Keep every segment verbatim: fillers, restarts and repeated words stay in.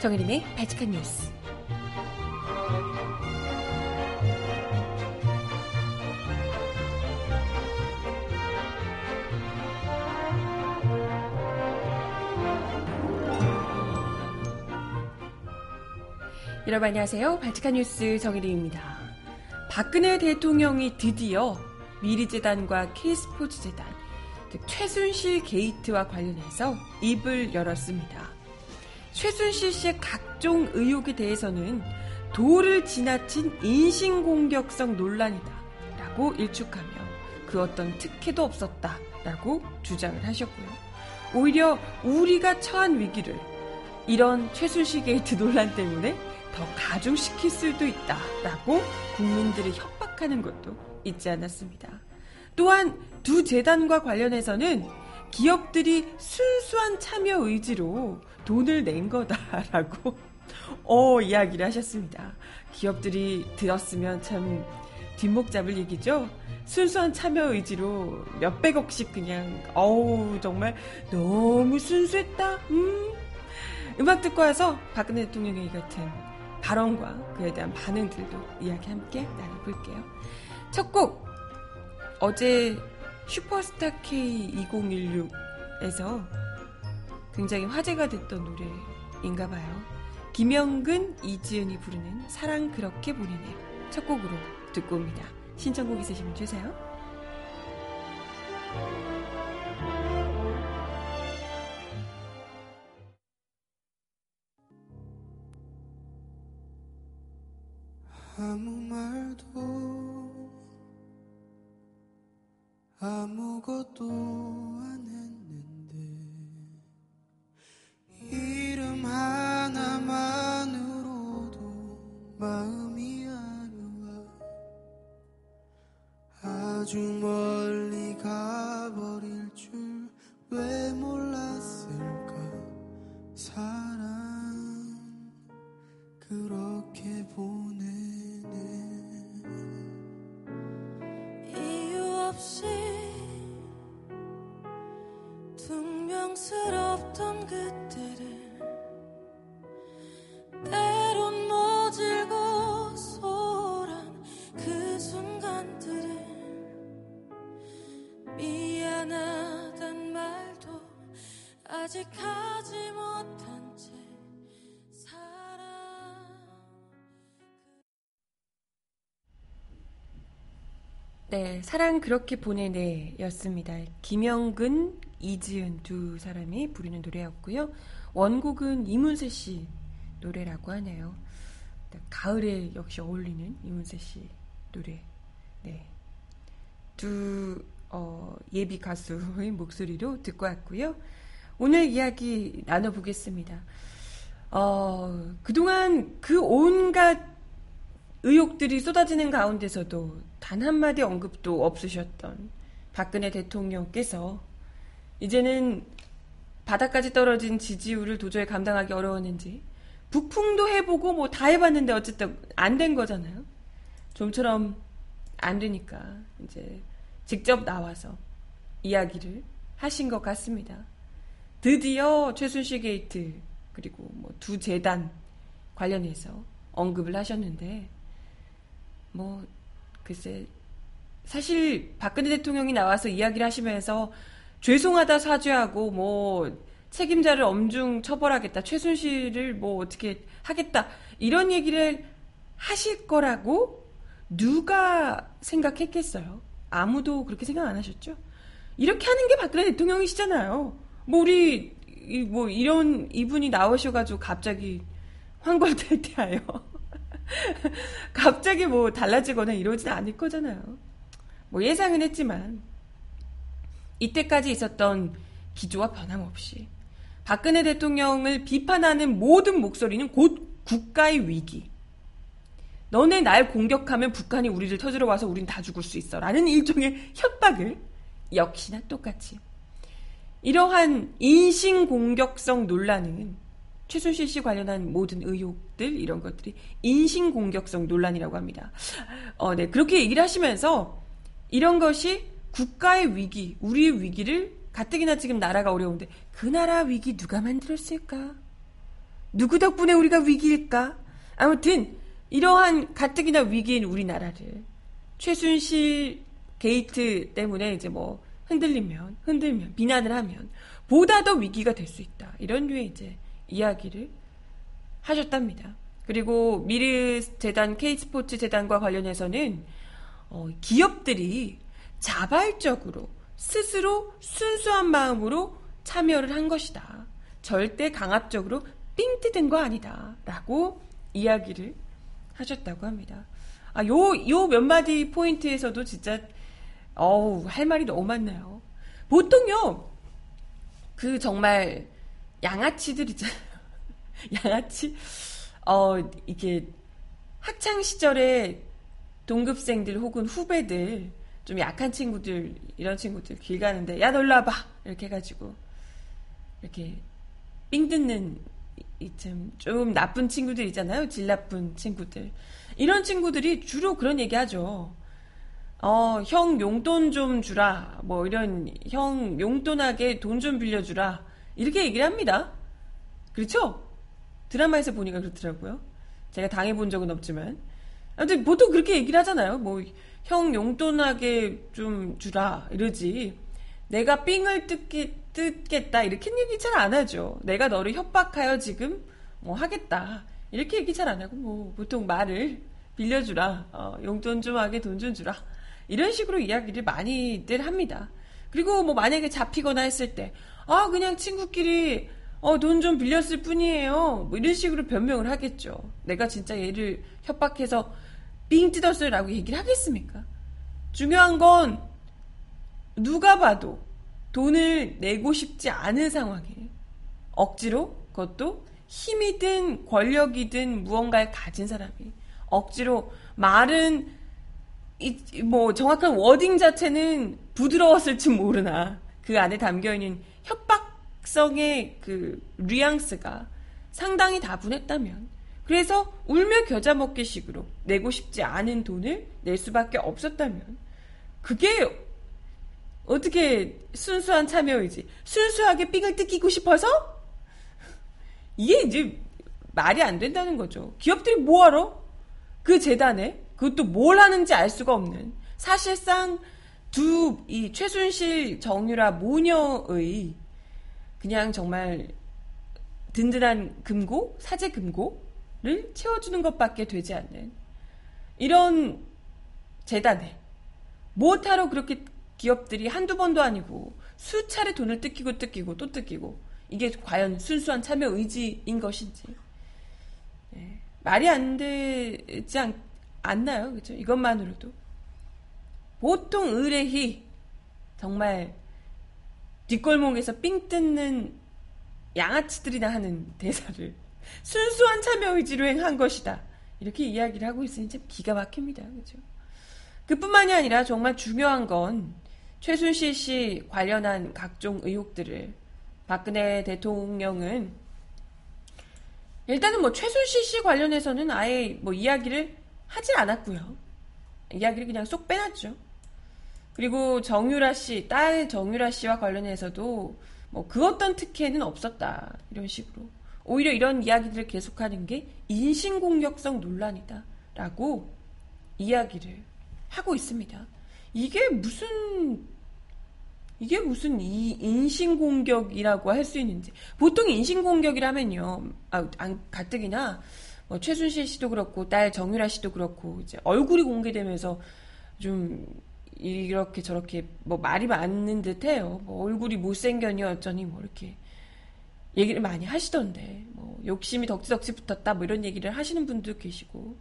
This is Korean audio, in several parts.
정혜림의 발칙한 뉴스. 여러분 안녕하세요. 발칙한 뉴스 정혜림입니다. 박근혜 대통령이 드디어 미르재단과 K스포츠재단, 즉 최순실 게이트와 관련해서 입을 열었습니다. 최순실 씨의 각종 의혹에 대해서는 도를 지나친 인신공격성 논란이다 라고 일축하며 그 어떤 특혜도 없었다 라고 주장을 하셨고요. 오히려 우리가 처한 위기를 이런 최순실 게이트 논란 때문에 더 가중시킬 수도 있다 라고 국민들을 협박하는 것도 잊지 않았습니다. 또한 두 재단과 관련해서는 기업들이 순수한 참여 의지로 돈을 낸 거다라고 어 이야기를 하셨습니다. 기업들이 들었으면 참 뒷목 잡을 얘기죠. 순수한 참여 의지로 몇백억씩 그냥 어우 정말 너무 순수했다. 음. 음악 듣고 와서 박근혜 대통령의 같은 발언과 그에 대한 반응들도 이야기 함께 나눠볼게요. 첫 곡, 어제 슈퍼스타 케이 이천십육에서 굉장히 화제가 됐던 노래인가봐요. 김영근, 이지은이 부르는 사랑 그렇게 보내네. 첫 곡으로 듣고 옵니다. 신청곡 있으시면 주세요. 아무 말도 아무것도 안 했는데 이름 하나만으로도 마음이 아려와 아주 멀리 가버릴 줄 왜 몰랐을까. 사랑 그렇게 보내네. 이유 없이 퉁명스럽던 그때를 때론 모질고 소홀한 그 순간들을 미안하단 말도 아직 하지 못한 채 사랑. 네, 사랑 그렇게 보내네 였습니다. 김영근, 이지은 두 사람이 부르는 노래였고요. 원곡은 이문세 씨 노래라고 하네요. 가을에 역시 어울리는 이문세 씨 노래. 네, 두 어, 예비 가수의 목소리로 듣고 왔고요. 오늘 이야기 나눠보겠습니다. 어, 그동안 그 온갖 의혹들이 쏟아지는 가운데서도 단 한마디 언급도 없으셨던 박근혜 대통령께서 이제는 바닥까지 떨어진 지지율을 도저히 감당하기 어려웠는지 북풍도 해보고 뭐 다 해봤는데 어쨌든 안 된 거잖아요. 좀처럼 안 되니까 이제 직접 나와서 이야기를 하신 것 같습니다. 드디어 최순실 게이트 그리고 뭐 두 재단 관련해서 언급을 하셨는데 뭐 글쎄 사실 박근혜 대통령이 나와서 이야기를 하시면서 죄송하다 사죄하고 뭐 책임자를 엄중 처벌하겠다, 최순실을 뭐 어떻게 하겠다 이런 얘기를 하실 거라고 누가 생각했겠어요? 아무도 그렇게 생각 안 하셨죠? 이렇게 하는 게 박근혜 대통령이시잖아요. 뭐 우리 뭐 이런 이분이 나오셔가지고 갑자기 황골될 때예요. 갑자기 뭐 달라지거나 이러진 않을 거잖아요. 뭐 예상은 했지만 이때까지 있었던 기조와 변함없이 박근혜 대통령을 비판하는 모든 목소리는 곧 국가의 위기, 너네 날 공격하면 북한이 우리를 터지러 와서 우린 다 죽을 수 있어 라는 일종의 협박을 역시나 똑같이. 이러한 인신공격성 논란은 최순실 씨 관련한 모든 의혹들 이런 것들이 인신공격성 논란이라고 합니다. 어, 네, 그렇게 얘기를 하시면서 이런 것이 국가의 위기, 우리의 위기를 가뜩이나 지금 나라가 어려운데 그 나라 위기 누가 만들었을까? 누구 덕분에 우리가 위기일까? 아무튼 이러한 가뜩이나 위기인 우리나라를 최순실 게이트 때문에 이제 뭐 흔들리면 흔들면 비난을 하면 보다 더 위기가 될 수 있다. 이런 류의 이제 이야기를 하셨답니다. 그리고 미르재단, K스포츠재단과 관련해서는 어, 기업들이 자발적으로 스스로 순수한 마음으로 참여를 한 것이다. 절대 강압적으로 삥 뜯은 거 아니다. 라고 이야기를 하셨다고 합니다. 아, 요, 요 몇 마디 포인트에서도 진짜, 어우, 할 말이 너무 많네요. 보통요, 그 정말, 양아치들 있잖아요. 양아치? 어, 이게, 학창시절에 동급생들 혹은 후배들, 좀 약한 친구들, 이런 친구들 길 가는데, 야, 너 일로 와봐! 이렇게 해가지고, 이렇게, 삥 뜯는, 이쯤, 좀 나쁜 친구들 있잖아요. 질 나쁜 친구들. 이런 친구들이 주로 그런 얘기 하죠. 어, 형 용돈 좀 주라. 뭐 이런, 형 용돈하게 돈 좀 빌려주라. 이렇게 얘기를 합니다. 그렇죠? 드라마에서 보니까 그렇더라고요. 제가 당해본 적은 없지만. 아무튼 보통 그렇게 얘기를 하잖아요. 뭐, 형 용돈하게 좀 주라. 이러지. 내가 삥을 뜯기, 뜯겠다. 이렇게 얘기 잘 안 하죠. 내가 너를 협박하여 지금 뭐 하겠다. 이렇게 얘기 잘 안 하고, 뭐, 보통 말을 빌려주라. 어, 용돈 좀 하게 돈 좀 주라. 이런 식으로 이야기를 많이들 합니다. 그리고 뭐 만약에 잡히거나 했을 때, 아, 그냥 친구끼리, 어, 돈 좀 빌렸을 뿐이에요. 뭐 이런 식으로 변명을 하겠죠. 내가 진짜 얘를 협박해서 삥 뜯었어요. 라고 얘기를 하겠습니까? 중요한 건, 누가 봐도 돈을 내고 싶지 않은 상황에 억지로 그것도 힘이든 권력이든 무언가를 가진 사람이 억지로 말은 이, 뭐 정확한 워딩 자체는 부드러웠을지 모르나 그 안에 담겨있는 협박성의 그 뉘앙스가 상당히 다분했다면 그래서 울며 겨자 먹기 식으로 내고 싶지 않은 돈을 낼 수밖에 없었다면 그게 어떻게 순수한 참여이지? 순수하게 삥을 뜯기고 싶어서? 이게 이제 말이 안 된다는 거죠. 기업들이 뭐하러? 그 재단에 그것도 뭘 하는지 알 수가 없는 사실상 두 이 최순실 정유라 모녀의 그냥 정말 든든한 금고? 사제 금고를 채워주는 것밖에 되지 않는 이런 재단에 뭐하러 그렇게 기업들이 한두 번도 아니고 수차례 돈을 뜯기고 뜯기고 또 뜯기고 이게 과연 순수한 참여 의지인 것인지 네. 말이 안 되지 않, 않나요? 그렇죠? 이것만으로도 보통 의뢰희 정말 뒷골목에서 삥 뜯는 양아치들이나 하는 대사를 순수한 참여 의지로 행한 것이다 이렇게 이야기를 하고 있으니 참 기가 막힙니다. 그렇죠? 그뿐만이 아니라 정말 중요한 건 최순실 씨 관련한 각종 의혹들을 박근혜 대통령은 일단은 뭐 최순실 씨 관련해서는 아예 뭐 이야기를 하질 않았고요. 이야기를 그냥 쏙 빼놨죠. 그리고 정유라 씨, 딸 정유라 씨와 관련해서도 뭐 그 어떤 특혜는 없었다. 이런 식으로. 오히려 이런 이야기들을 계속하는 게 인신공격성 논란이다. 라고 이야기를 하고 있습니다. 이게 무슨 이게 무슨 이 인신공격이라고 할 수 있는지 보통 인신공격이라면요 아, 가뜩이나 뭐 최순실 씨도 그렇고 딸 정유라 씨도 그렇고 이제 얼굴이 공개되면서 좀 이렇게 저렇게 뭐 말이 많은 듯해요. 뭐 얼굴이 못생겼니 어쩌니 뭐 이렇게 얘기를 많이 하시던데 뭐 욕심이 덕지덕지 붙었다 뭐 이런 얘기를 하시는 분도 계시고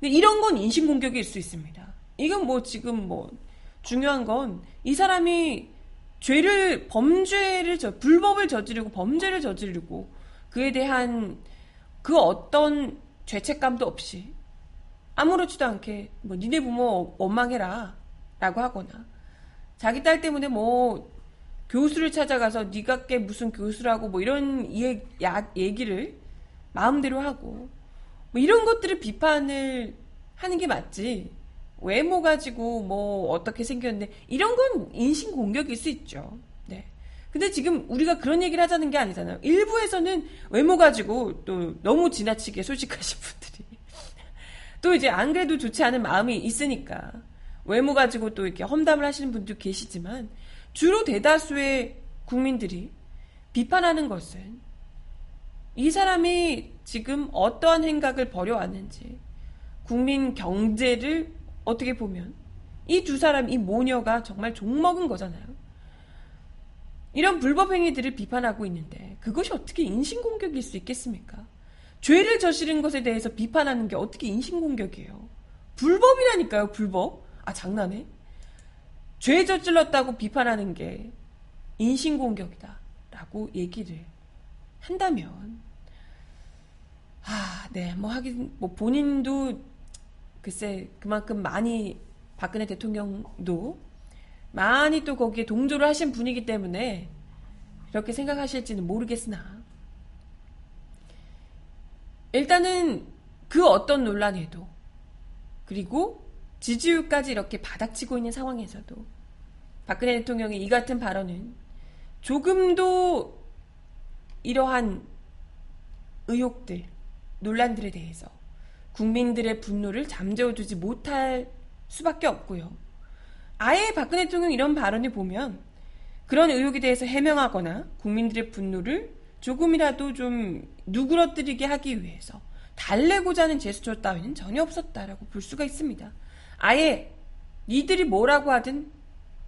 근데 이런 건 인신공격일 수 있습니다. 이건 뭐 지금 뭐 중요한 건 이 사람이 죄를 범죄를 저 불법을 저지르고 범죄를 저지르고 그에 대한 그 어떤 죄책감도 없이 아무렇지도 않게 뭐 니네 부모 원망해라 라고 하거나 자기 딸 때문에 뭐 교수를 찾아가서 니가 꽤 무슨 교수라고 뭐 이런 얘기를 마음대로 하고 뭐 이런 것들을 비판을 하는 게 맞지 외모 가지고 뭐 어떻게 생겼는데 이런 건 인신공격일 수 있죠. 네. 근데 지금 우리가 그런 얘기를 하자는 게 아니잖아요. 일부에서는 외모 가지고 또 너무 지나치게 솔직하신 분들이 또 이제 안 그래도 좋지 않은 마음이 있으니까 외모 가지고 또 이렇게 험담을 하시는 분도 계시지만, 주로 대다수의 국민들이 비판하는 것은 이 사람이 지금 어떠한 행각을 벌여왔는지, 국민 경제를 어떻게 보면 이 두 사람, 이 모녀가 정말 종먹은 거잖아요. 이런 불법행위들을 비판하고 있는데 그것이 어떻게 인신공격일 수 있겠습니까? 죄를 저지른 것에 대해서 비판하는 게 어떻게 인신공격이에요? 불법이라니까요, 불법. 아, 장난해? 죄 저질렀다고 비판하는 게 인신공격이다 라고 얘기를 한다면, 아, 네, 뭐 하긴 뭐 본인도 글쎄 그만큼 많이, 박근혜 대통령도 많이 또 거기에 동조를 하신 분이기 때문에 그렇게 생각하실지는 모르겠으나, 일단은 그 어떤 논란에도, 그리고 지지율까지 이렇게 바닥치고 있는 상황에서도 박근혜 대통령의 이 같은 발언은 조금도 이러한 의혹들, 논란들에 대해서 국민들의 분노를 잠재워주지 못할 수밖에 없고요. 아예 박근혜 대통령 이런 발언을 보면 그런 의혹에 대해서 해명하거나 국민들의 분노를 조금이라도 좀 누그러뜨리게 하기 위해서 달래고자 하는 제스처 따위는 전혀 없었다라고 볼 수가 있습니다. 아예 니들이 뭐라고 하든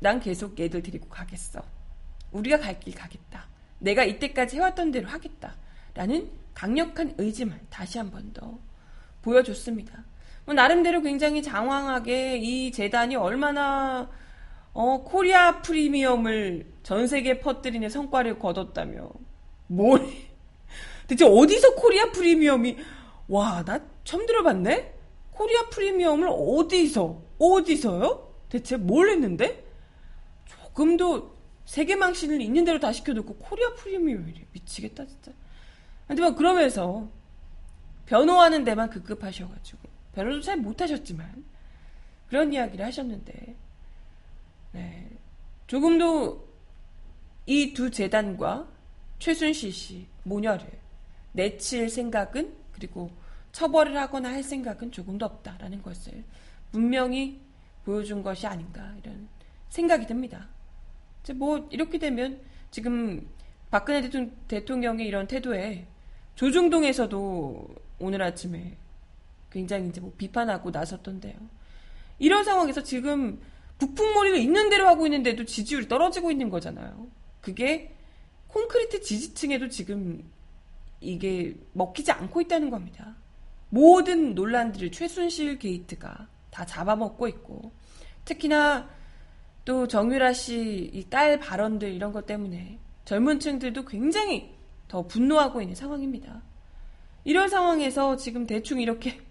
난 계속 얘들 데리고 가겠어, 우리가 갈 길 가겠다, 내가 이때까지 해왔던 대로 하겠다 라는 강력한 의지만 다시 한 번 더 보여줬습니다. 나름대로 굉장히 장황하게 이 재단이 얼마나 어, 코리아 프리미엄을 전세계에 퍼뜨리는 성과를 거뒀다며. 뭘 대체 어디서 코리아 프리미엄이, 와, 나 처음 들어봤네? 코리아 프리미엄을 어디서 어디서요? 대체 뭘 했는데? 조금도 세계망신을 있는 대로 다 시켜놓고 코리아 프리미엄이래. 미치겠다 진짜. 하지만 그러면서 변호하는 데만 급급하셔가지고 변호도 잘 못하셨지만 그런 이야기를 하셨는데, 네, 조금도 이 두 재단과 최순실 씨 모녀를 내칠 생각은, 그리고 처벌을 하거나 할 생각은 조금도 없다라는 것을 분명히 보여준 것이 아닌가 이런 생각이 듭니다. 이제 뭐 이렇게 되면 지금 박근혜 대통령, 대통령의 이런 태도에 조중동에서도 오늘 아침에 굉장히 이제 뭐 비판하고 나섰던데요. 이런 상황에서 지금 북풍몰이를 있는 대로 하고 있는데도 지지율이 떨어지고 있는 거잖아요. 그게 콘크리트 지지층에도 지금 이게 먹히지 않고 있다는 겁니다. 모든 논란들을 최순실 게이트가 다 잡아먹고 있고, 특히나 또 정유라 씨 이 딸 발언들 이런 것 때문에 젊은 층들도 굉장히 더 분노하고 있는 상황입니다. 이런 상황에서 지금 대충 이렇게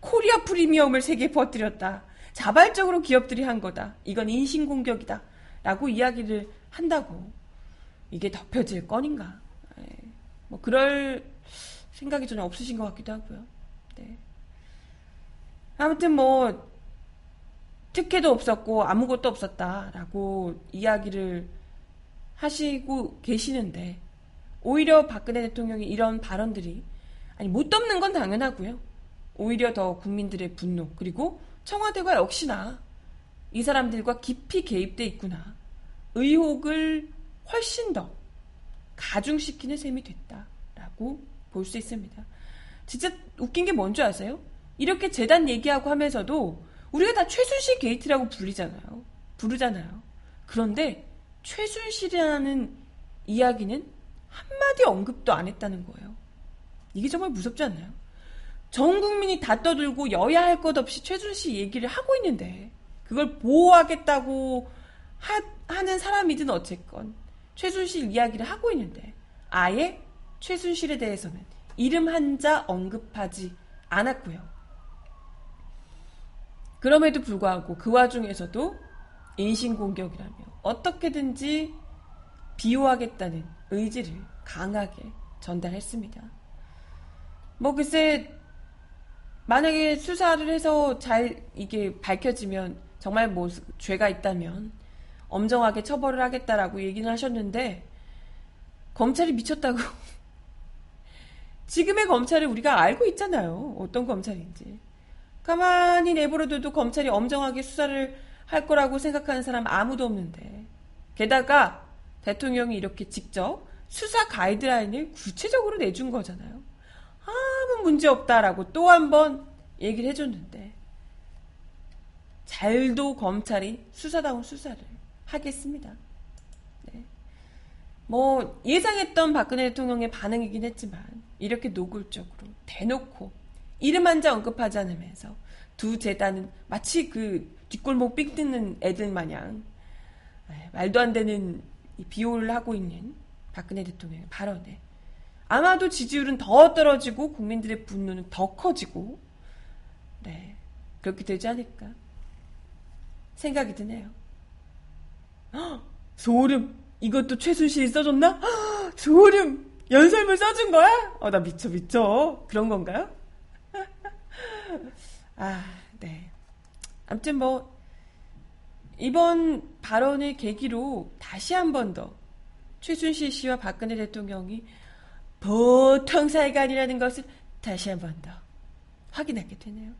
코리아 프리미엄을 세계에 퍼뜨렸다, 자발적으로 기업들이 한 거다, 이건 인신공격이다 라고 이야기를 한다고 이게 덮여질 건인가, 네, 뭐 그럴 생각이 전혀 없으신 것 같기도 하고요. 네. 아무튼 뭐 특혜도 없었고 아무것도 없었다 라고 이야기를 하시고 계시는데, 오히려 박근혜 대통령이 이런 발언들이, 아니 못 덮는 건 당연하고요, 오히려 더 국민들의 분노, 그리고 청와대가 역시나 이 사람들과 깊이 개입돼 있구나 의혹을 훨씬 더 가중시키는 셈이 됐다라고 볼 수 있습니다. 진짜 웃긴 게 뭔지 아세요? 이렇게 재단 얘기하고 하면서도 우리가 다 최순실 게이트라고 불리잖아요. 부르잖아요. 그런데 최순실이라는 이야기는 한마디 언급도 안 했다는 거예요. 이게 정말 무섭지 않나요? 전 국민이 다 떠들고 여야 할 것 없이 최순실 얘기를 하고 있는데, 그걸 보호하겠다고 하, 하는 사람이든 어쨌건 최순실 이야기를 하고 있는데 아예 최순실에 대해서는 이름 한자 언급하지 않았고요. 그럼에도 불구하고 그 와중에서도 인신공격이라며 어떻게든지 비호하겠다는 의지를 강하게 전달했습니다. 뭐 글쎄, 만약에 수사를 해서 잘 이게 밝혀지면, 정말 뭐 죄가 있다면 엄정하게 처벌을 하겠다라고 얘기는 하셨는데 검찰이 미쳤다고. 지금의 검찰을 우리가 알고 있잖아요. 어떤 검찰인지. 가만히 내버려둬도 검찰이 엄정하게 수사를 할 거라고 생각하는 사람 아무도 없는데. 게다가 대통령이 이렇게 직접 수사 가이드라인을 구체적으로 내준 거잖아요. 아무 문제 없다라고 또 한 번 얘기를 해줬는데 잘도 검찰이 수사다운 수사를 하겠습니다. 네. 뭐 예상했던 박근혜 대통령의 반응이긴 했지만 이렇게 노골적으로 대놓고 이름 한 자 언급하지 않으면서 두 재단은 마치 그 뒷골목 삑 뜯는 애들 마냥 말도 안 되는 비호를 하고 있는 박근혜 대통령의 발언에 아마도 지지율은 더 떨어지고 국민들의 분노는 더 커지고 네 그렇게 되지 않을까 생각이 드네요. 헉, 소름. 이것도 최순실이 써줬나? 헉, 소름. 연설문 써준 거야? 어, 나 미쳐 미쳐. 그런 건가요? 아, 네. 아무튼 뭐 이번 발언을 계기로 다시 한 번 더 최순실 씨와 박근혜 대통령이 보통 사이가 아니라는 것을 다시 한 번 더 확인하게 되네요.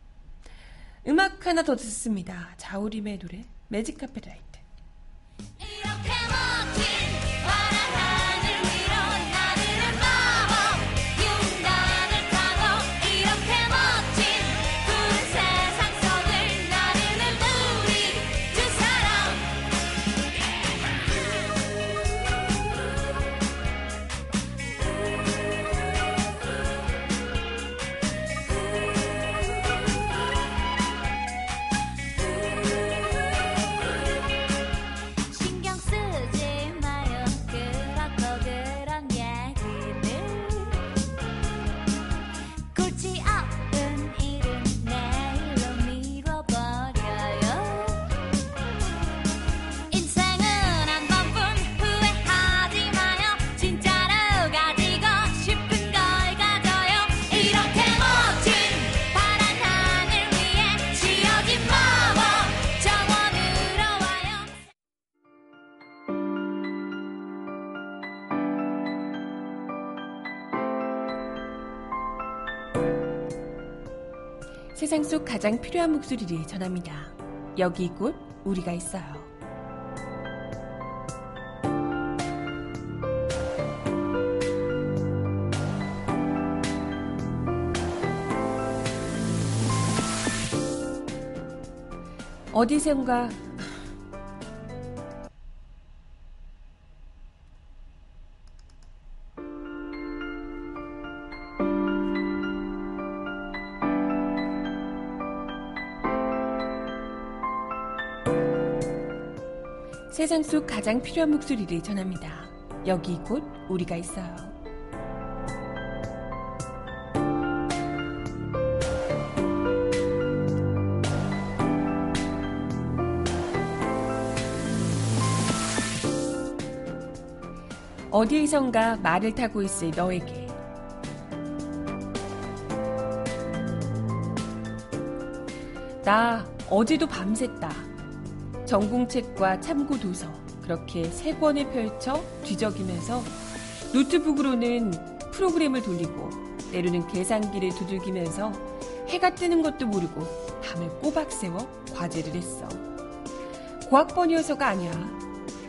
음악 하나 더 듣습니다. 자우림의 노래 매직 카펫라이트. 이렇게 멋진 파란 하늘 위로 나르는 마법 융단을 타고 이렇게 멋진 푸른 세상 속을 나르는 우리 두 사람. 세상 속 가장 필요한 목소리를 전합니다. 여기 이곳 우리가 있어요. 어디선가 세상 속 가장 필요한 목소리를 전합니다. 여기 이곳 우리가 있어요. 어디에선가 말을 타고 있을 너에게 나 어제도 밤샜다. 전공책과 참고도서 그렇게 세 권을 펼쳐 뒤적이면서 노트북으로는 프로그램을 돌리고 때로는 계산기를 두들기면서 해가 뜨는 것도 모르고 밤을 꼬박 새워 과제를 했어. 고학번이어서가 아니야.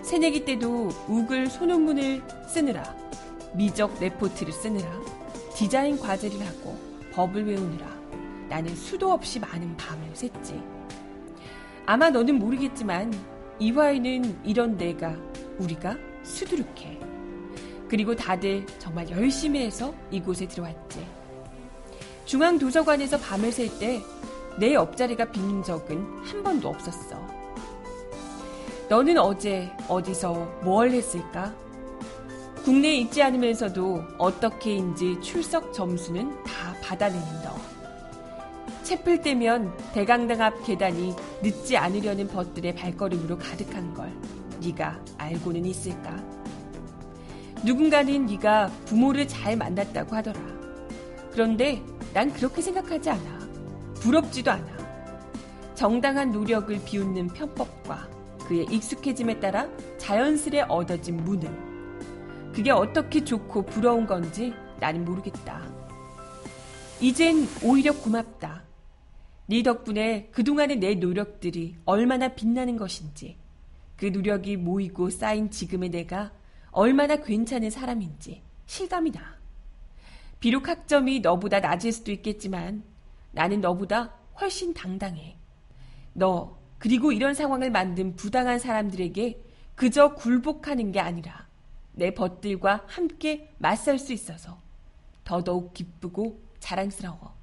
새내기 때도 우글 소논문을 쓰느라 미적 레포트를 쓰느라 디자인 과제를 하고 법을 외우느라 나는 수도 없이 많은 밤을 샜지. 아마 너는 모르겠지만 이화에는 이런 내가 우리가 수두룩해. 그리고 다들 정말 열심히 해서 이곳에 들어왔지. 중앙도서관에서 밤을 샐 때 내 옆자리가 빈 적은 한 번도 없었어. 너는 어제 어디서 뭘 했을까? 국내에 있지 않으면서도 어떻게인지 출석 점수는 다 받아내는 너. 채플 때면 대강당 앞 계단이 늦지 않으려는 벗들의 발걸음으로 가득한 걸 네가 알고는 있을까? 누군가는 네가 부모를 잘 만났다고 하더라. 그런데 난 그렇게 생각하지 않아. 부럽지도 않아. 정당한 노력을 비웃는 편법과 그의 익숙해짐에 따라 자연스레 얻어진 무능. 그게 어떻게 좋고 부러운 건지 나는 모르겠다. 이젠 오히려 고맙다. 네 덕분에 그동안의 내 노력들이 얼마나 빛나는 것인지, 그 노력이 모이고 쌓인 지금의 내가 얼마나 괜찮은 사람인지 실감이 나. 비록 학점이 너보다 낮을 수도 있겠지만 나는 너보다 훨씬 당당해. 너, 그리고 이런 상황을 만든 부당한 사람들에게 그저 굴복하는 게 아니라 내 벗들과 함께 맞설 수 있어서 더더욱 기쁘고 자랑스러워.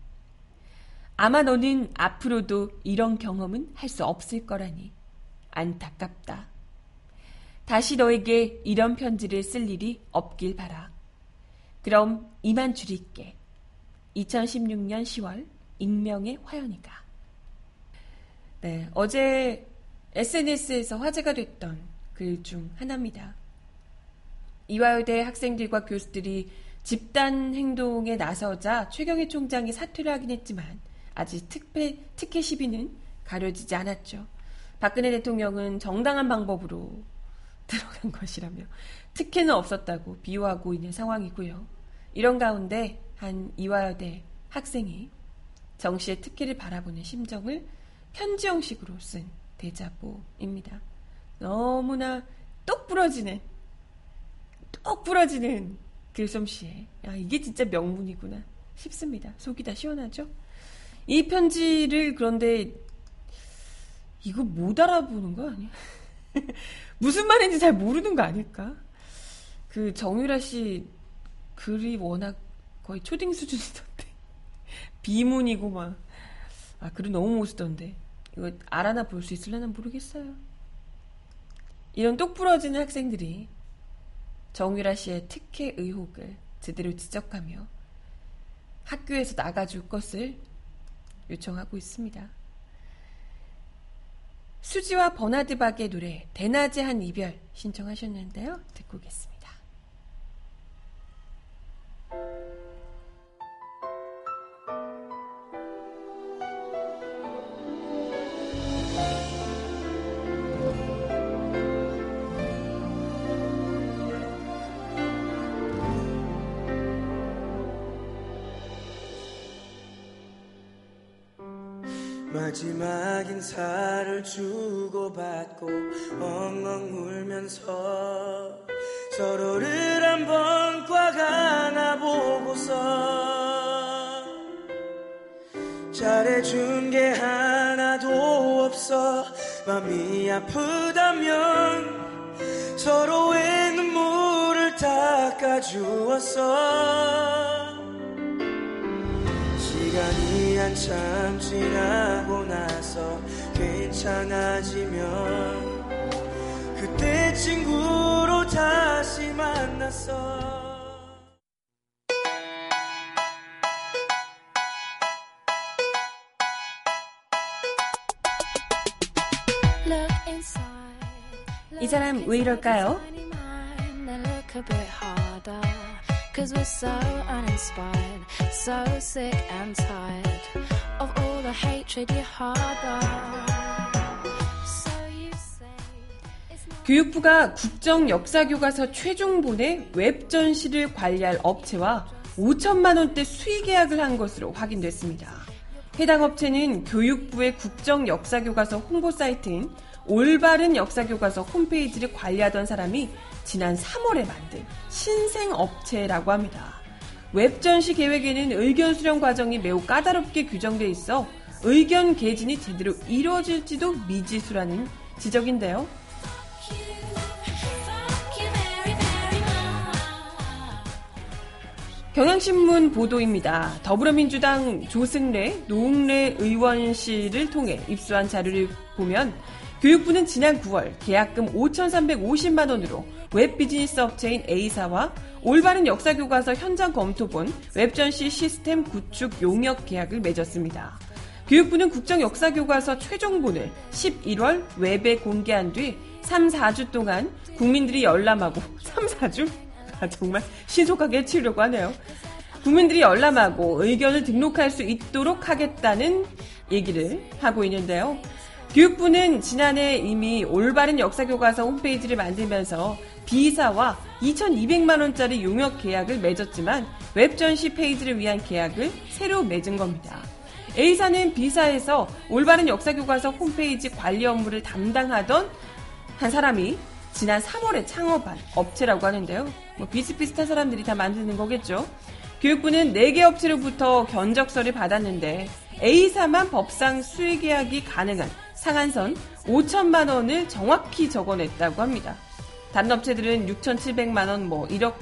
아마 너는 앞으로도 이런 경험은 할 수 없을 거라니 안타깝다. 다시 너에게 이런 편지를 쓸 일이 없길 바라. 그럼 이만 줄일게. 이천십육년 시월 익명의 화연이가. 네, 어제 에스엔에스에서 화제가 됐던 글 중 하나입니다. 이화여대 학생들과 교수들이 집단 행동에 나서자 최경희 총장이 사퇴를 하긴 했지만 아직 특혜, 특혜 시비는 가려지지 않았죠. 박근혜 대통령은 정당한 방법으로 들어간 것이라며 특혜는 없었다고 비호하고 있는 상황이고요. 이런 가운데 한 이화여대 학생이 정 씨의 특혜를 바라보는 심정을 편지 형식으로 쓴 대자보입니다. 너무나 똑 부러지는 똑 부러지는 글솜씨에 아, 이게 진짜 명문이구나 싶습니다. 속이 다 시원하죠? 이 편지를 그런데 이거 못 알아보는 거 아니야? 무슨 말인지 잘 모르는 거 아닐까? 그 정유라 씨 글이 워낙 거의 초딩 수준이던데 비문이고 막 아, 글은 너무 못 쓰던데 이거 알아나 볼 수 있을려나 모르겠어요. 이런 똑부러지는 학생들이 정유라 씨의 특혜 의혹을 제대로 지적하며 학교에서 나가줄 것을 요청하고 있습니다. 수지와 버나드박의 노래 대낮의 한 이별 신청하셨는데요. 듣고 오겠습니다. 마지막 인사를 주고받고 엉엉 울면서 서로를 한번 꽉 안아보고서 잘해준 게 하나도 없어 마음이 아프다면 서로의 눈물을 닦아주었어. 시간이 한참 지나고 나서 괜찮아지면 그때 친구로 다시 만났어. 이 사람 왜 이럴까요? Cause we're so uninspired, so sick and tired of all the hatred you harbor. So you say it's not. 교육부가 국정 역사 교과서 최종본의 웹 전시를 관리할 업체와 오천만 원대 수의 계약을 한 것으로 확인됐습니다. 해당 업체는 교육부의 국정 역사 교과서 홍보 사이트인 올바른 역사 교과서 홈페이지를 관리하던 사람이 지난 삼월에 만든 신생업체라고 합니다. 웹전시 계획에는 의견 수렴 과정이 매우 까다롭게 규정돼 있어 의견 개진이 제대로 이루어질지도 미지수라는 지적인데요. 경향신문 보도입니다. 더불어민주당 조승래, 노웅래 의원실을 통해 입수한 자료를 보면 교육부는 지난 구월 계약금 오천삼백오십만 원으로 웹 비즈니스 업체인 A사와 올바른 역사교과서 현장 검토본 웹전시 시스템 구축 용역 계약을 맺었습니다. 교육부는 국정 역사교과서 최종본을 십일월 웹에 공개한 뒤 삼, 사주 동안 국민들이 열람하고 삼, 사주? 아, 정말 신속하게 치우려고 하네요. 국민들이 열람하고 의견을 등록할 수 있도록 하겠다는 얘기를 하고 있는데요. 교육부는 지난해 이미 올바른 역사교과서 홈페이지를 만들면서 B사와 이천이백만 원짜리 용역 계약을 맺었지만 웹전시 페이지를 위한 계약을 새로 맺은 겁니다. A사는 B사에서 올바른 역사교과서 홈페이지 관리 업무를 담당하던 한 사람이 지난 삼월에 창업한 업체라고 하는데요. 뭐 비슷비슷한 사람들이 다 만드는 거겠죠. 교육부는 네 개 업체로부터 견적서를 받았는데 A사만 법상 수의계약이 가능한 상한선 오천만 원을 정확히 적어냈다고 합니다. 다른 업체들은 육천칠백만 원, 뭐 일억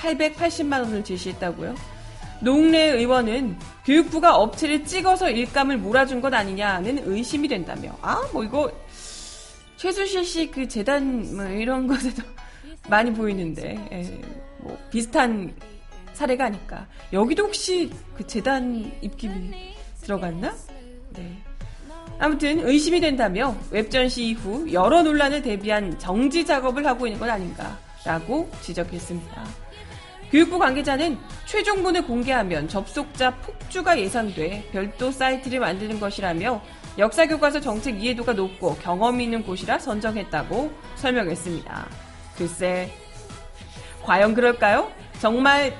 팔백팔십만 원을 제시했다고요. 노웅래 의원은 교육부가 업체를 찍어서 일감을 몰아준 것 아니냐는 의심이 된다며, 아, 뭐 이거 최순실 씨 그 재단 뭐 이런 것에도 많이 보이는데, 에, 뭐 비슷한 사례가 아닐까. 여기도 혹시 그 재단 입김이 들어갔나? 네. 아무튼 의심이 된다며 웹전시 이후 여러 논란을 대비한 정지 작업을 하고 있는 건 아닌가라고 지적했습니다. 교육부 관계자는 최종본을 공개하면 접속자 폭주가 예상돼 별도 사이트를 만드는 것이라며 역사교과서 정책 이해도가 높고 경험이 있는 곳이라 선정했다고 설명했습니다. 글쎄, 과연 그럴까요? 정말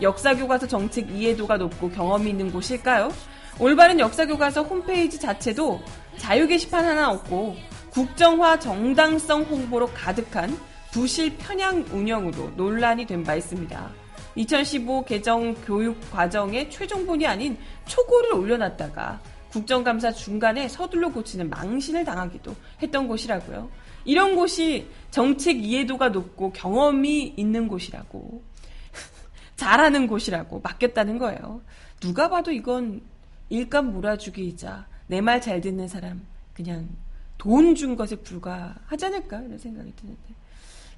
역사교과서 정책 이해도가 높고 경험이 있는 곳일까요? 올바른 역사교과서 홈페이지 자체도 자유게시판 하나 없고 국정화 정당성 홍보로 가득한 부실 편향 운영으로 논란이 된 바 있습니다. 이천십오 개정 교육 과정의 최종본이 아닌 초고를 올려놨다가 국정감사 중간에 서둘러 고치는 망신을 당하기도 했던 곳이라고요. 이런 곳이 정책 이해도가 높고 경험이 있는 곳이라고, 잘하는 곳이라고 맡겼다는 거예요. 누가 봐도 이건 일감 몰아주기이자 내 말 잘 듣는 사람 그냥 돈 준 것에 불과하지 않을까 이런 생각이 드는데,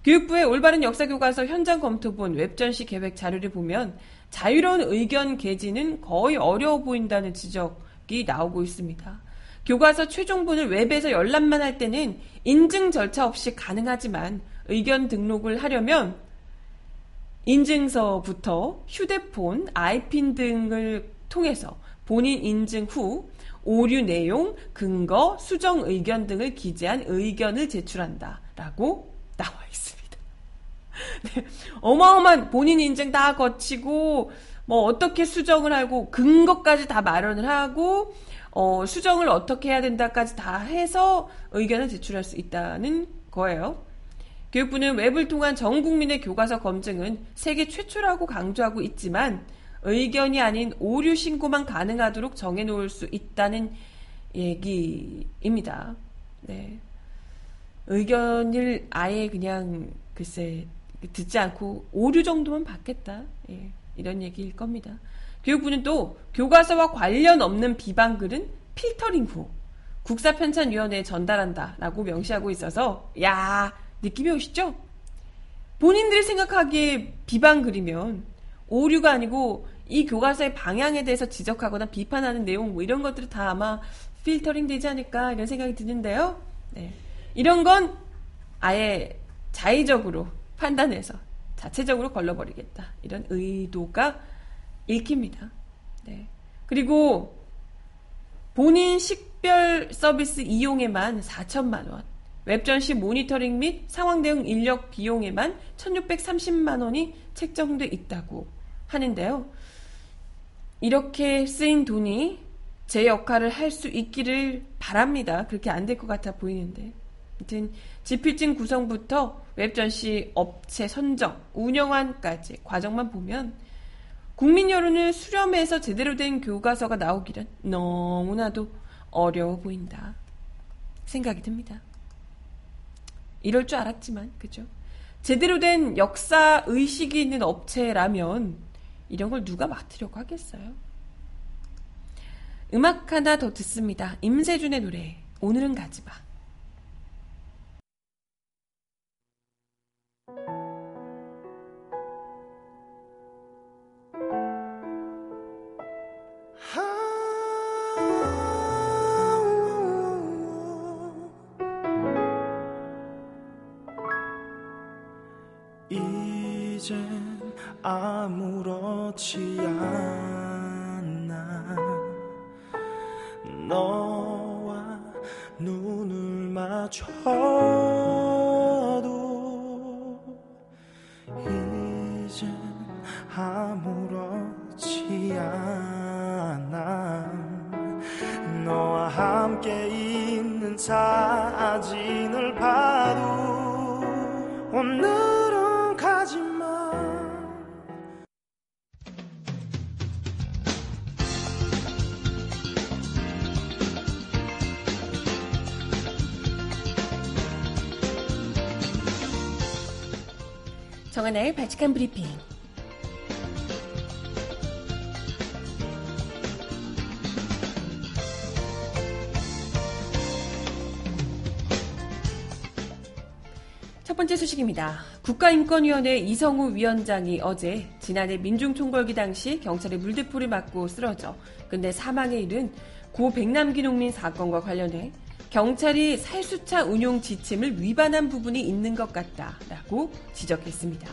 교육부의 올바른 역사교과서 현장 검토본 웹전시 계획 자료를 보면 자유로운 의견 개진은 거의 어려워 보인다는 지적이 나오고 있습니다. 교과서 최종본을 웹에서 열람만 할 때는 인증 절차 없이 가능하지만 의견 등록을 하려면 인증서부터 휴대폰, 아이핀 등을 통해서 본인 인증 후 오류 내용, 근거, 수정 의견 등을 기재한 의견을 제출한다라고 나와 있습니다. 네, 어마어마한 본인 인증 다 거치고 뭐 어떻게 수정을 하고 근거까지 다 마련을 하고 어, 수정을 어떻게 해야 된다까지 다 해서 의견을 제출할 수 있다는 거예요. 교육부는 웹을 통한 전 국민의 교과서 검증은 세계 최초라고 강조하고 있지만 의견이 아닌 오류 신고만 가능하도록 정해놓을 수 있다는 얘기입니다. 네. 의견을 아예 그냥 글쎄 듣지 않고 오류 정도만 받겠다. 예, 이런 얘기일 겁니다. 교육부는 또 교과서와 관련 없는 비방글은 필터링 후 국사편찬위원회에 전달한다라고 명시하고 있어서, 야, 느낌이 오시죠? 본인들이 생각하기에 비방글이면 오류가 아니고 이 교과서의 방향에 대해서 지적하거나 비판하는 내용 뭐 이런 것들이 다 아마 필터링 되지 않을까 이런 생각이 드는데요. 네. 이런 건 아예 자의적으로 판단해서 자체적으로 걸러버리겠다 이런 의도가 읽힙니다. 네. 그리고 본인 식별 서비스 이용에만 사천만 원, 웹전시 모니터링 및 상황 대응 인력 비용에만 천육백삼십만 원이 책정돼 있다고 하는데요. 이렇게 쓰인 돈이 제 역할을 할 수 있기를 바랍니다. 그렇게 안 될 것 같아 보이는데. 아무튼 지필진 구성부터 웹전시 업체 선정, 운영안까지 과정만 보면 국민 여론을 수렴해서 제대로 된 교과서가 나오기란 너무나도 어려워 보인다 생각이 듭니다. 이럴 줄 알았지만, 그죠? 제대로 된 역사 의식이 있는 업체라면 이런 걸 누가 맡으려고 하겠어요? 음악 하나 더 듣습니다. 임세준의 노래, 오늘은 가지 마. 이젠 아무렇지 않아 너와 눈을 맞춰도 이젠 아무렇지 않아. 너와 함께 있는 사진을 봐도 오늘은 가지마. 정하나의 발칙한 브리핑. 첫 번째 소식입니다. 국가인권위원회 이성우 위원장이 어제 지난해 민중총궐기 당시 경찰의 물대포를 맞고 쓰러져 근데 사망에 이른 고 백남기 농민 사건과 관련해 경찰이 살수차 운용 지침을 위반한 부분이 있는 것 같다라고 지적했습니다.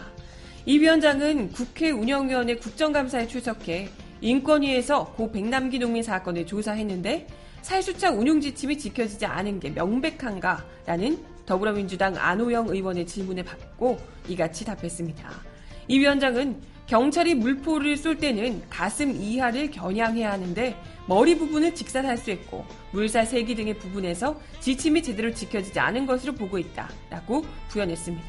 이 위원장은 국회 운영위원회 국정감사에 출석해 인권위에서 고 백남기 농민 사건을 조사했는데 살수차 운용 지침이 지켜지지 않은 게 명백한가라는 더불어민주당 안호영 의원의 질문에 받고 이같이 답했습니다. 이 위원장은 경찰이 물포를 쏠 때는 가슴 이하를 겨냥해야 하는데 머리 부분을 직사살수했고 물살 세기 등의 부분에서 지침이 제대로 지켜지지 않은 것으로 보고 있다라고 부연했습니다.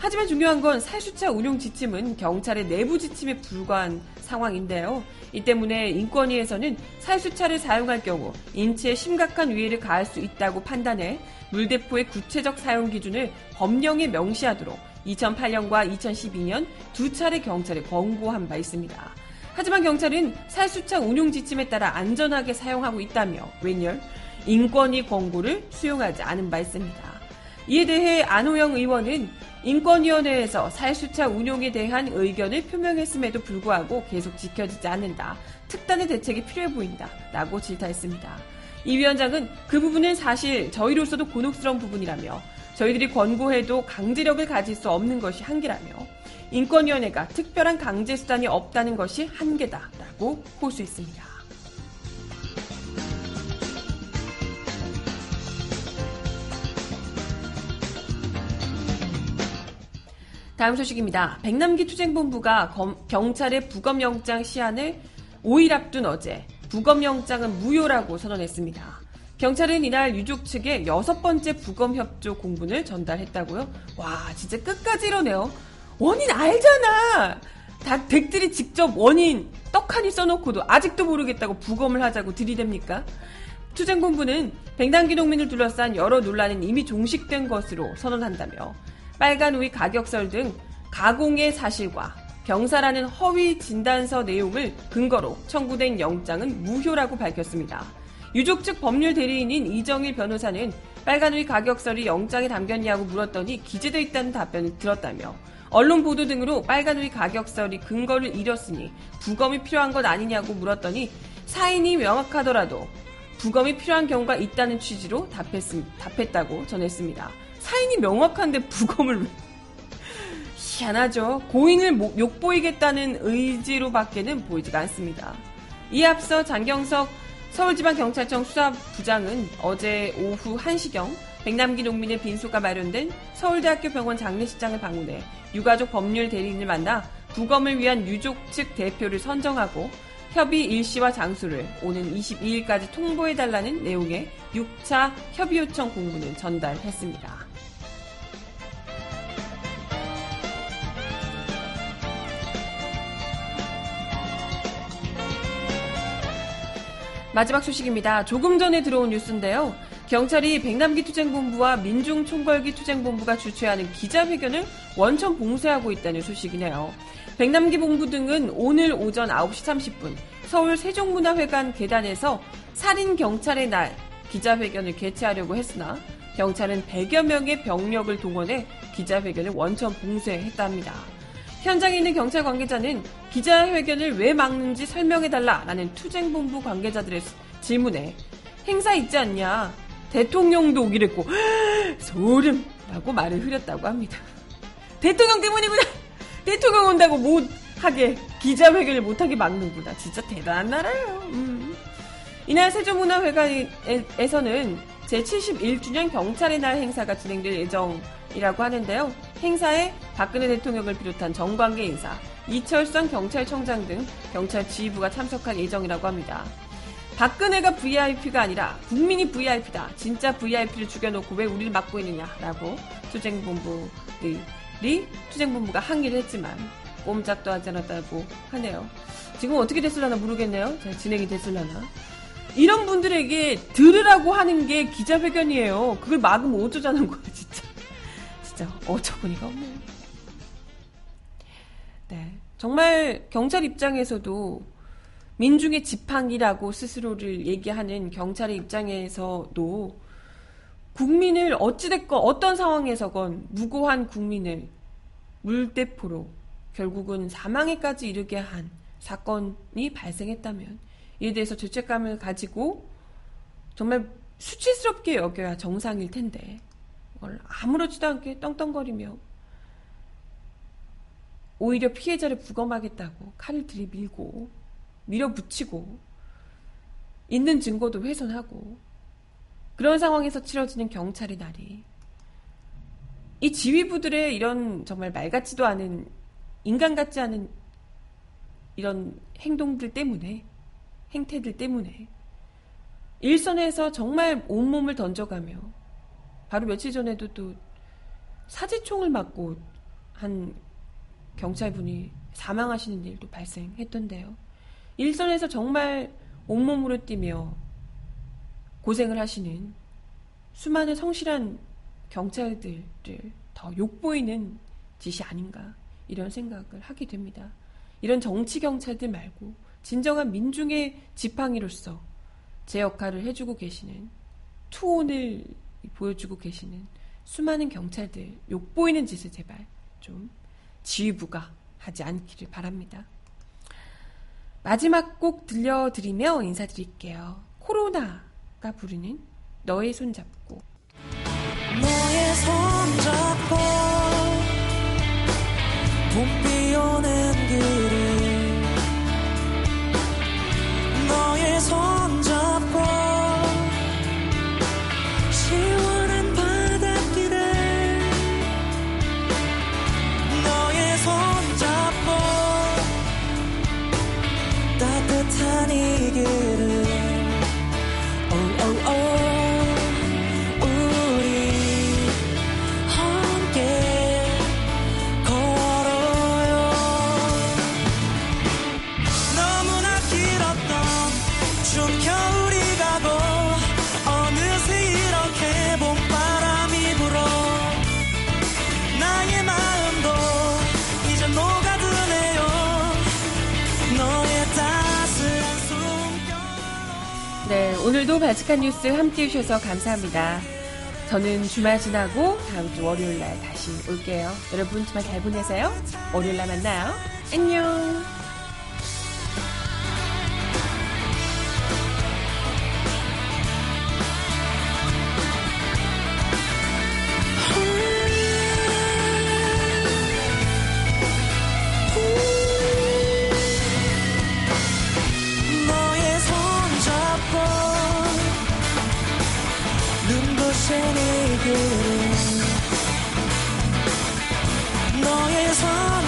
하지만 중요한 건 살수차 운용 지침은 경찰의 내부 지침에 불과한 상황인데요. 이 때문에 인권위에서는 살수차를 사용할 경우 인체에 심각한 위해를 가할 수 있다고 판단해 물대포의 구체적 사용 기준을 법령에 명시하도록 이천팔 년과 이천십이 년 두 차례 경찰에 권고한 바 있습니다. 하지만 경찰은 살수차 운용 지침에 따라 안전하게 사용하고 있다며 웬열 인권위 권고를 수용하지 않은 바 있습니다. 이에 대해 안호영 의원은 인권위원회에서 살수차 운용에 대한 의견을 표명했음에도 불구하고 계속 지켜지지 않는다. 특단의 대책이 필요해 보인다. 라고 질타했습니다. 이 위원장은 그 부분은 사실 저희로서도 곤혹스러운 부분이라며 저희들이 권고해도 강제력을 가질 수 없는 것이 한계라며 인권위원회가 특별한 강제 수단이 없다는 것이 한계다라고 호소했습니다. 다음 소식입니다. 백남기 투쟁본부가 검, 경찰의 부검영장 시한을 오 일 앞둔 어제 부검영장은 무효라고 선언했습니다. 경찰은 이날 유족 측에 여섯 번째 부검협조 공문을 전달했다고요? 와, 진짜 끝까지 이러네요. 원인 알잖아. 다 댁들이 직접 원인 떡하니 써놓고도 아직도 모르겠다고 부검을 하자고 들이댑니까? 투쟁본부는 백남기 농민을 둘러싼 여러 논란은 이미 종식된 것으로 선언한다며 빨간 우위 가격설 등 가공의 사실과 병사라는 허위 진단서 내용을 근거로 청구된 영장은 무효라고 밝혔습니다. 유족 측 법률 대리인인 이정일 변호사는 빨간우리 가격설이 영장에 담겼냐고 물었더니 기재되어 있다는 답변을 들었다며 언론 보도 등으로 빨간우리 가격설이 근거를 잃었으니 부검이 필요한 것 아니냐고 물었더니 사인이 명확하더라도 부검이 필요한 경우가 있다는 취지로 답했음, 답했다고 전했습니다. 사인이 명확한데 부검을 희한하죠. 고인을 욕보이겠다는 의지로밖에는 보이지가 않습니다. 이에 앞서 장경석 서울지방경찰청 수사부장은 어제 오후 한 시경 백남기 농민의 빈소가 마련된 서울대학교 병원 장례식장을 방문해 유가족 법률 대리인을 만나 부검을 위한 유족 측 대표를 선정하고 협의 일시와 장소를 오는 이십이 일까지 통보해달라는 내용의 육 차 협의 요청 공문을 전달했습니다. 마지막 소식입니다. 조금 전에 들어온 뉴스인데요. 경찰이 백남기 투쟁본부와 민중총궐기 투쟁본부가 주최하는 기자회견을 원천 봉쇄하고 있다는 소식이네요. 백남기 본부 등은 오늘 오전 아홉 시 삼십 분 서울 세종문화회관 계단에서 살인경찰의 날 기자회견을 개최하려고 했으나 경찰은 백여 명의 병력을 동원해 기자회견을 원천 봉쇄했답니다. 현장에 있는 경찰 관계자는 기자회견을 왜 막는지 설명해달라라는 투쟁본부 관계자들의 질문에 행사 있지 않냐, 대통령도 오기로 했고 소름! 라고 말을 흐렸다고 합니다. 대통령 때문이구나! 대통령 온다고 못하게 기자회견을 못하게 막는구나. 진짜 대단한 나라예요. 음. 이날 세종문화회관에서는 제칠십일 주년 경찰의 날 행사가 진행될 예정이라고 하는데요. 행사에 박근혜 대통령을 비롯한 정관계 인사, 이철성 경찰청장 등 경찰 지휘부가 참석할 예정이라고 합니다. 박근혜가 브이아이피가 아니라 국민이 브이아이피다. 진짜 브이아이피를 죽여놓고 왜 우리를 막고 있느냐라고 투쟁본부들이 투쟁본부가 항의를 했지만 꼼짝도 하지 않았다고 하네요. 지금 어떻게 됐을라나 모르겠네요. 잘 진행이 됐을라나. 이런 분들에게 들으라고 하는 게 기자회견이에요. 그걸 막으면 어쩌자는 거야, 진짜. 진짜 어처구니가 없네요. 네, 정말 경찰 입장에서도 민중의 지팡이라고 스스로를 얘기하는 경찰의 입장에서도 국민을 어찌됐건 어떤 상황에서건 무고한 국민을 물대포로 결국은 사망에까지 이르게 한 사건이 발생했다면 이에 대해서 죄책감을 가지고 정말 수치스럽게 여겨야 정상일 텐데 그걸 아무렇지도 않게 떵떵거리며 오히려 피해자를 부검하겠다고 칼을 들이밀고 밀어붙이고 있는 증거도 훼손하고 그런 상황에서 치러지는 경찰의 날이 이 지휘부들의 이런 정말 말 같지도 않은 인간 같지 않은 이런 행동들 때문에 행태들 때문에 일선에서 정말 온몸을 던져가며 바로 며칠 전에도 또 사지총을 맞고 한 경찰분이 사망하시는 일도 발생했던데요. 일선에서 정말 온몸으로 뛰며 고생을 하시는 수많은 성실한 경찰들을 더 욕보이는 짓이 아닌가 이런 생각을 하게 됩니다. 이런 정치 경찰들 말고 진정한 민중의 지팡이로서 제 역할을 해주고 계시는 투혼을 보여주고 계시는 수많은 경찰들 욕보이는 짓을 제발 좀 지휘부가 하지 않기를 바랍니다. 마지막 곡 들려드리며 인사드릴게요. 코로나가 부르는 너의 손잡고 너의 손잡고 봄비 오는 길을 너의 손잡고 시원한 바닷길을 너의 손잡고 따뜻한 이 길을 오늘도 발칙한 뉴스 함께해 주셔서 감사합니다. 저는 주말 지나고 다음 주 월요일날 다시 올게요. 여러분 주말 잘 보내세요. 월요일날 만나요. 안녕. 너의 손